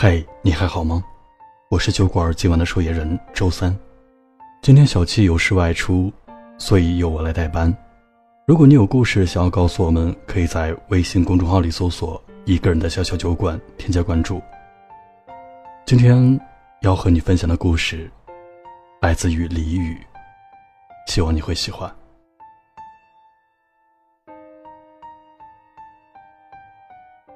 嗨，你还好吗？我是酒馆今晚的守夜人周三。今天小七有事外出，所以由我来代班。如果你有故事想要告诉我们，可以在微信公众号里搜索一个人的小小酒馆，添加关注。今天要和你分享的故事来自于俚语，希望你会喜欢。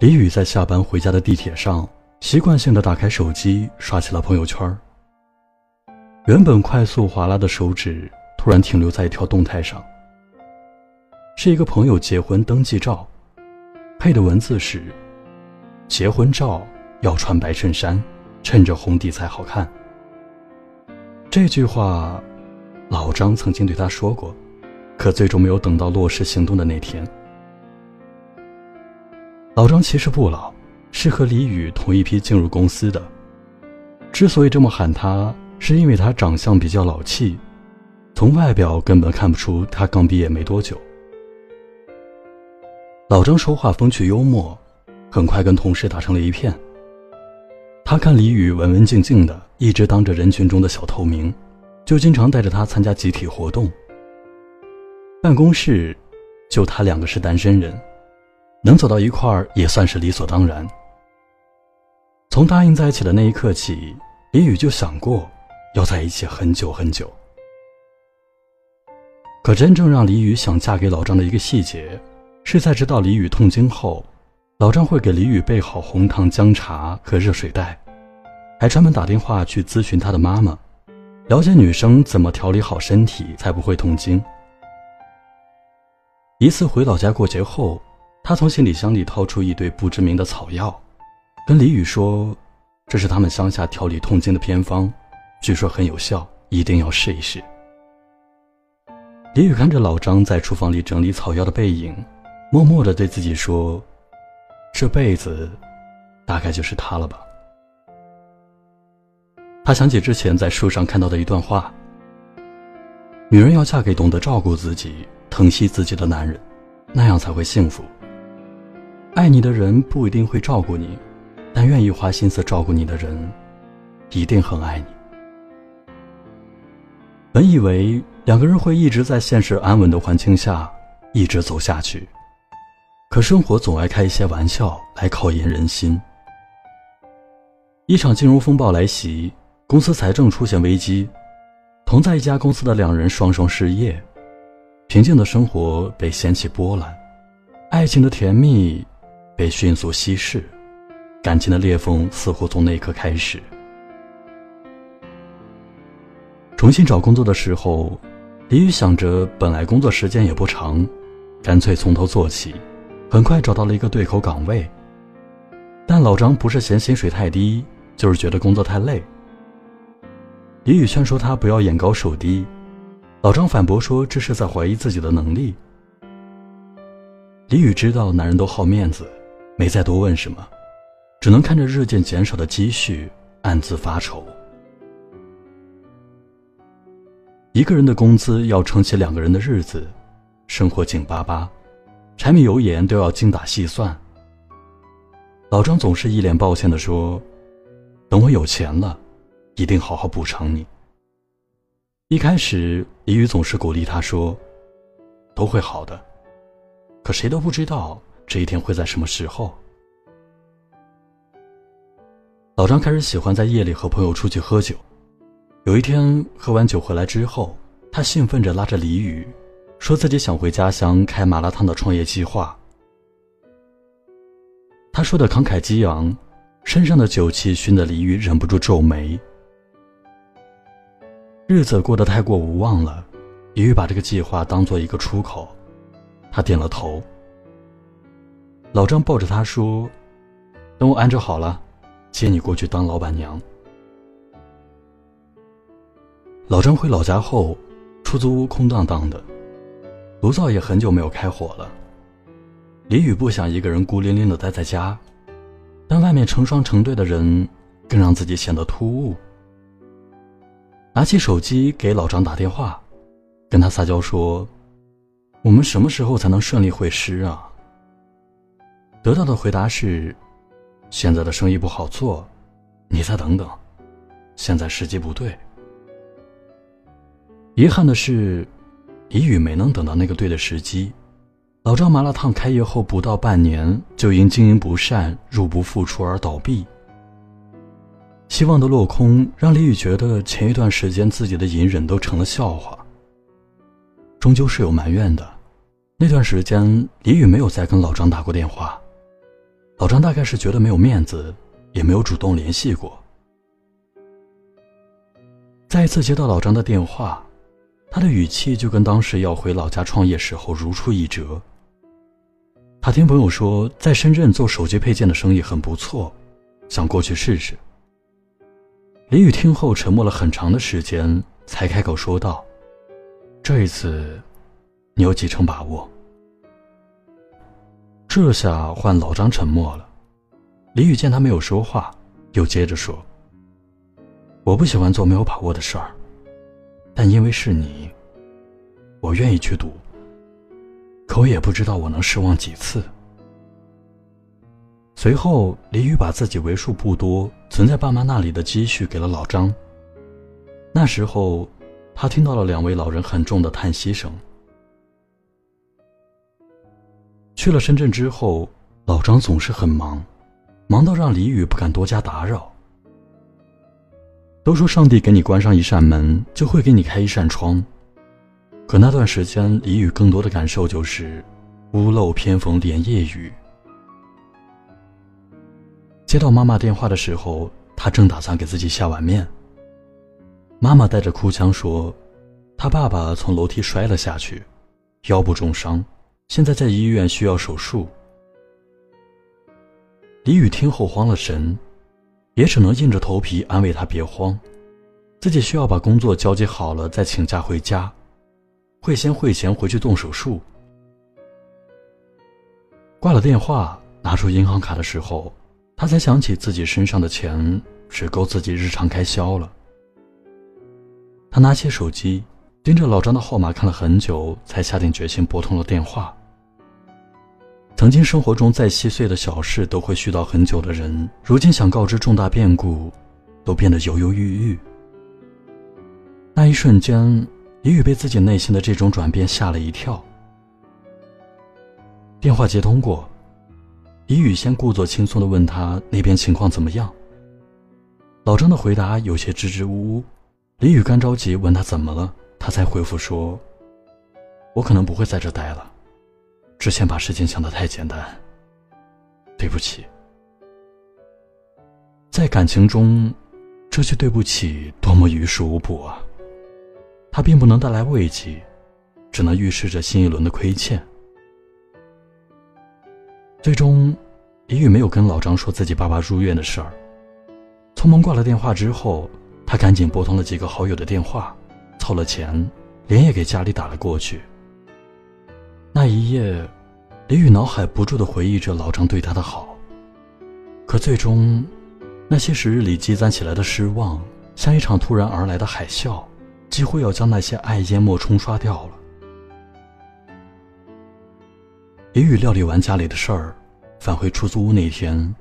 李宇在下班回家的地铁上，习惯性地打开手机刷起了朋友圈。原本快速滑拉的手指突然停留在一条动态上，是一个朋友结婚登记照，配的文字是：结婚照要穿白衬衫，衬着红底才好看。这句话老张曾经对他说过，可最终没有等到落实行动的那天。老张其实不老，是和李宇同一批进入公司的。之所以这么喊他，是因为他长相比较老气，从外表根本看不出他刚毕业没多久。老张说话风趣幽默，很快跟同事打成了一片。他看李宇文文静静的，一直当着人群中的小透明，就经常带着他参加集体活动。办公室就他两个是单身人，能走到一块儿也算是理所当然。从答应在一起的那一刻起，李宇就想过要在一起很久很久。可真正让李宇想嫁给老张的一个细节，是在知道李宇痛经后，老张会给李宇备好红糖姜茶和热水袋，还专门打电话去咨询他的妈妈，了解女生怎么调理好身体才不会痛经。一次回老家过节后，他从行李箱里掏出一堆不知名的草药，跟李宇说这是他们乡下调理痛经的偏方，据说很有效，一定要试一试。李宇看着老张在厨房里整理草药的背影，默默地对自己说，这辈子大概就是他了吧。他想起之前在书上看到的一段话，女人要嫁给懂得照顾自己疼惜自己的男人，那样才会幸福。爱你的人不一定会照顾你，但愿意花心思照顾你的人一定很爱你。本以为两个人会一直在现实安稳的环境下一直走下去，可生活总爱开一些玩笑来考验人心。一场金融风暴来袭，公司财政出现危机，同在一家公司的两人双双失业，平静的生活被掀起波澜，爱情的甜蜜被迅速稀释，感情的裂缝似乎从那一刻开始。重新找工作的时候，李宇想着本来工作时间也不长，干脆从头做起，很快找到了一个对口岗位。但老张不是嫌薪水太低，就是觉得工作太累。李宇劝说他不要眼高手低，老张反驳说这是在怀疑自己的能力。李宇知道男人都好面子，没再多问什么，只能看着日渐减少的积蓄暗自发愁。一个人的工资要撑起两个人的日子，生活紧巴巴，柴米油盐都要精打细算。老张总是一脸抱歉地说，等我有钱了一定好好补偿你。一开始李宇总是鼓励他说都会好的，可谁都不知道这一天会在什么时候。老张开始喜欢在夜里和朋友出去喝酒。有一天喝完酒回来之后，他兴奋着拉着李宇说自己想回家乡开麻辣烫的创业计划。他说的慷慨激昂，身上的酒气熏得李宇忍不住皱眉。日子过得太过无望了，李宇把这个计划当作一个出口，他点了头。老张抱着他说，等我安置好了接你过去当老板娘。老张回老家后，出租屋空荡荡的，炉灶也很久没有开火了。李宇不想一个人孤零零地待在家，但外面成双成对的人更让自己显得突兀。拿起手机给老张打电话，跟他撒娇说，我们什么时候才能顺利会师啊？得到的回答是，现在的生意不好做，你再等等，现在时机不对。遗憾的是，怡雨没能等到那个对的时机。老张麻辣烫开业后不到半年，就因经营不善、入不敷出而倒闭。希望的落空让李宇觉得前一段时间自己的隐忍都成了笑话。终究是有埋怨的，那段时间李宇没有再跟老张打过电话，老张大概是觉得没有面子，也没有主动联系过。再一次接到老张的电话，他的语气就跟当时要回老家创业时候如出一辙。他听朋友说在深圳做手机配件的生意很不错，想过去试试。李宇听后沉默了很长的时间，才开口说道：“这一次，你有几成把握？”这下换老张沉默了。李宇见他没有说话，又接着说：“我不喜欢做没有把握的事儿，但因为是你，我愿意去赌。可我也不知道我能失望几次。”随后，李宇把自己为数不多存在爸妈那里的积蓄给了老张。那时候，他听到了两位老人很重的叹息声。去了深圳之后，老张总是很忙，忙到让李宇不敢多加打扰。都说上帝给你关上一扇门，就会给你开一扇窗。可那段时间，李宇更多的感受就是屋漏偏逢连夜雨。接到妈妈电话的时候，她正打算给自己下碗面。妈妈带着哭腔说，她爸爸从楼梯摔了下去，腰部重伤，现在在医院需要手术。李宇听后慌了神，也只能硬着头皮安慰她别慌，自己需要把工作交接好了再请假回家，会先汇钱回去动手术。挂了电话，拿出银行卡的时候，他才想起自己身上的钱只够自己日常开销了。他拿起手机，盯着老张的号码看了很久，才下定决心拨通了电话。曾经生活中再细碎的小事都会絮叨很久的人，如今想告知重大变故，都变得犹犹豫豫。那一瞬间，李宇被自己内心的这种转变吓了一跳。电话接通过，李宇先故作轻松地问他那边情况怎么样。老张的回答有些支支吾吾，李宇干着急问他怎么了，他才回复说：“我可能不会在这待了，之前把事情想得太简单，对不起。”在感情中，这句对不起多么于事无补啊！它并不能带来慰藉，只能预示着新一轮的亏欠。最终，李宇没有跟老张说自己爸爸入院的事儿。匆忙挂了电话之后，他赶紧拨通了几个好友的电话，凑了钱，连夜给家里打了过去。那一夜，李宇脑海不住地回忆着老张对他的好，可最终，那些时日里积攒起来的失望，像一场突然而来的海啸，几乎要将那些爱淹没冲刷掉了。李宇料理完家里的事儿，返回出租屋那天，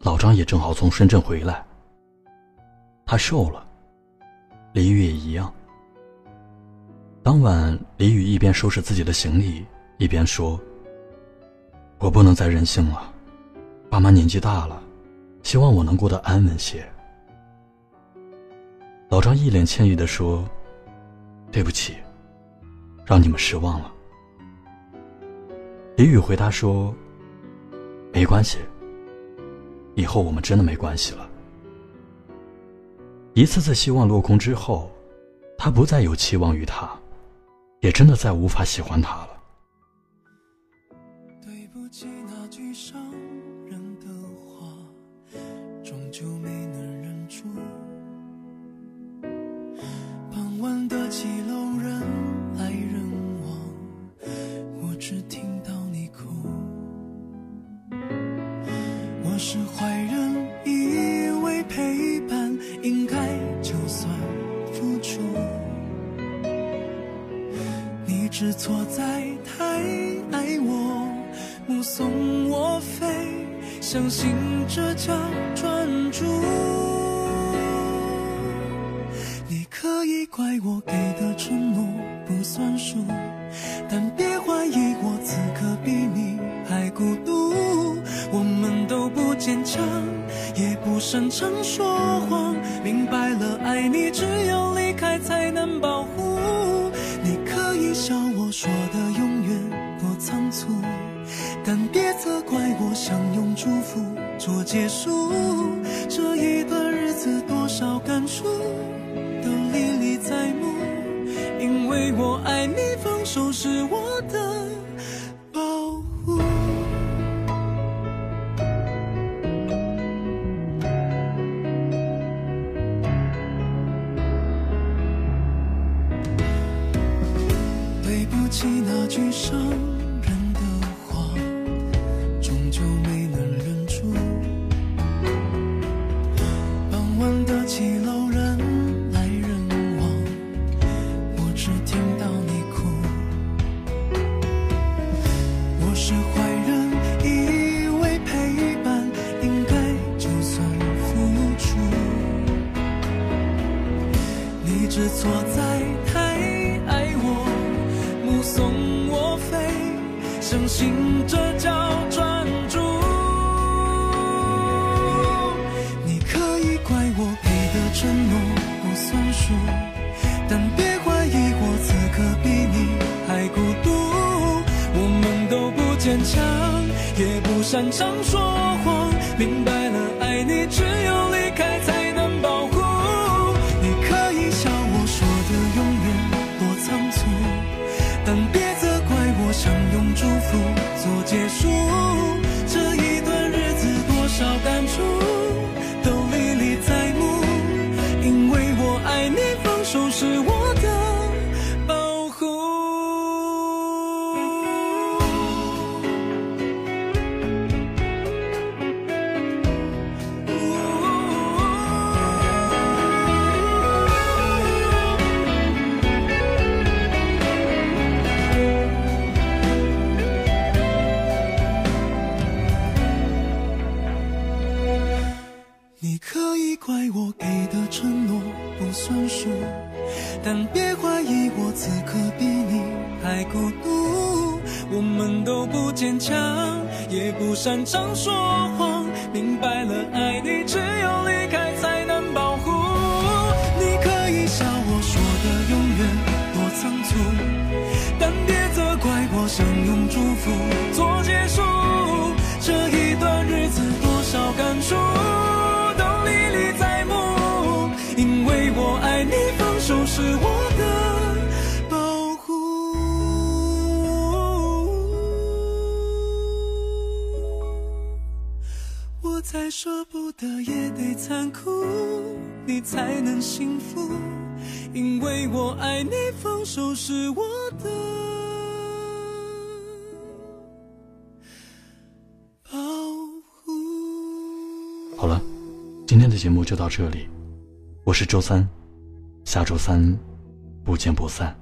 老张也正好从深圳回来。他瘦了，李宇也一样。当晚，李宇一边收拾自己的行李，一边说：“我不能再任性了，爸妈年纪大了，希望我能过得安稳些。”老张一脸歉意地说：“对不起，让你们失望了。”李宇回答说：“没关系，以后我们真的没关系了。”一次次希望落空之后，他不再有期望于他，也真的再无法喜欢他了。对不起那句伤人的话，终究没能忍住。傍晚的几楼人来人往，我只听到你哭。我是坏人，以为陪伴应该就算付出，你只错在太爱我，目送我飞相信这叫专注。你可以怪我给的承诺不算数，但别怀疑我此刻比你还孤独。我们都不坚强，也不擅长说谎，明白了爱你只有离开才能保护。你可以笑我说的永远多仓促，但别责怪我想用祝福做结束。这一段日子多少感触都历历在目，因为我爱你，放手是我的保护。对不起那句伤。 擅长说谎，明白了爱你只有离开才能保护。你可以笑我说的永远多仓促，但别责怪我想用祝福做结束。这一段日子多少感触都历历在目，因为我爱你，放手是我的。 但别怀疑我此刻比你还孤独，我们都不坚强，也不擅长说谎。明白了，爱你只有离开才能保护。你可以笑我说的永远多仓促，但别责怪我想用祝福做结束。这一段日子多少感触都历历在目，因为我爱你。 手是我的保护。我再舍不得也得残酷，你才能幸福。因为我爱你，放手是我的。 好了，今天的节目就到这里，我是周三。 下周三，不见不散。